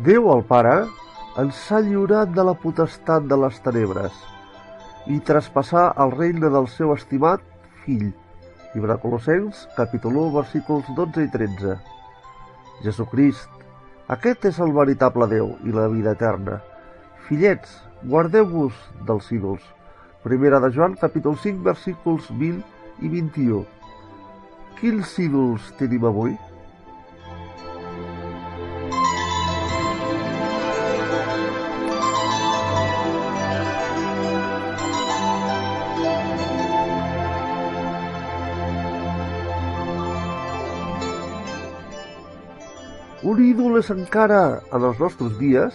Déu el Pare ens ha lliurat de la potestat de les tenebres i traspassar el regne del seu estimat Fill. Ibra Colossens, capítol 1, versículs 12 i 13. Jesucrist, aquest és el veritable Déu i la vida eterna. Fillets, guardeu-vos dels ídols. Primera de Joan, capítol 5, versículs 20 i 21. Quins ídols tenim avui? Un ídol és encara, en els nostres dies,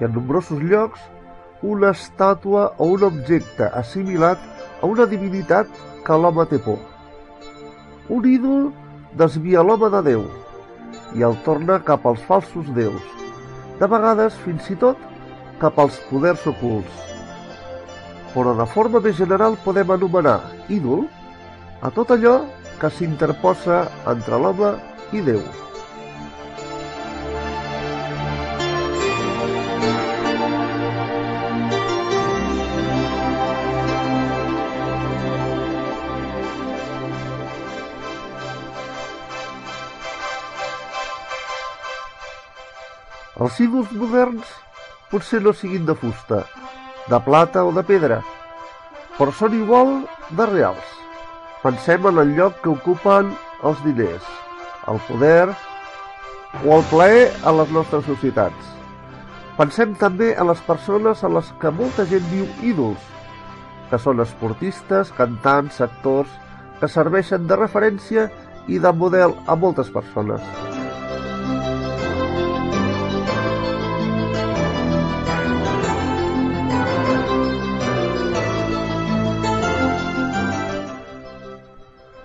i en nombrosos llocs, una estàtua o un objecte assimilat a una divinitat que l'home té por. Un ídol desvia l'home de Déu i el torna cap als falsos déus, de vegades fins i tot cap als poders ocults. Però de forma més general podem anomenar ídol a tot allò que s'interposa entre l'home i Déu. Els ídols moderns potser no siguin de fusta, de plata o de pedra, però són igual de reals. Pensem en el lloc que ocupen els diners, el poder o el plaer a les nostres societats. Pensem també en les persones a les que molta gent diu ídols, que són esportistes, cantants, actors, que serveixen de referència i de model a moltes persones.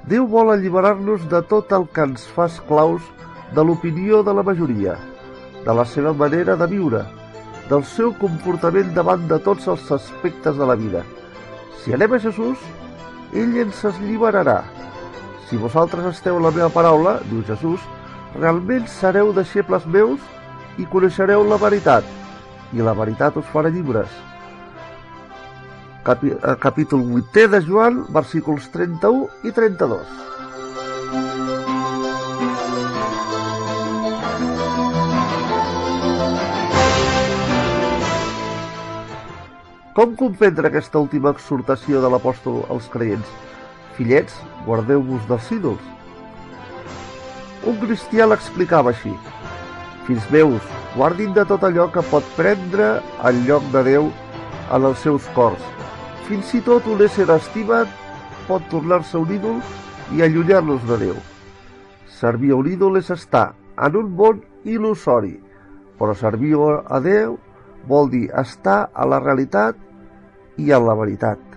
Déu vol alliberar-nos de tot el que ens fa esclaus de l'opinió de la majoria, de la seva manera de viure, del seu comportament davant de tots els aspectes de la vida. Si anem a Jesús, ell ens alliberarà. Si vosaltres esteu en la meva paraula, diu Jesús, realment sereu deixebles meus i coneixereu la veritat, i la veritat us farà lliures. Capítol 8 de Joan, versículs 31 i 32. Com comprendre aquesta última exhortació de l'apòstol als creients? Fillets, guardeu-vos dels ídols. Un cristià l'explicava així: fills meus, guardin de tot allò que pot prendre el lloc de Déu en els seus cors. Fins i tot un ésser estimat pot tornar-se un ídol i allunyar-nos de Déu. Servir a un ídol és estar en un món il·lusori, però servir a Déu vol dir estar a la realitat i a la veritat.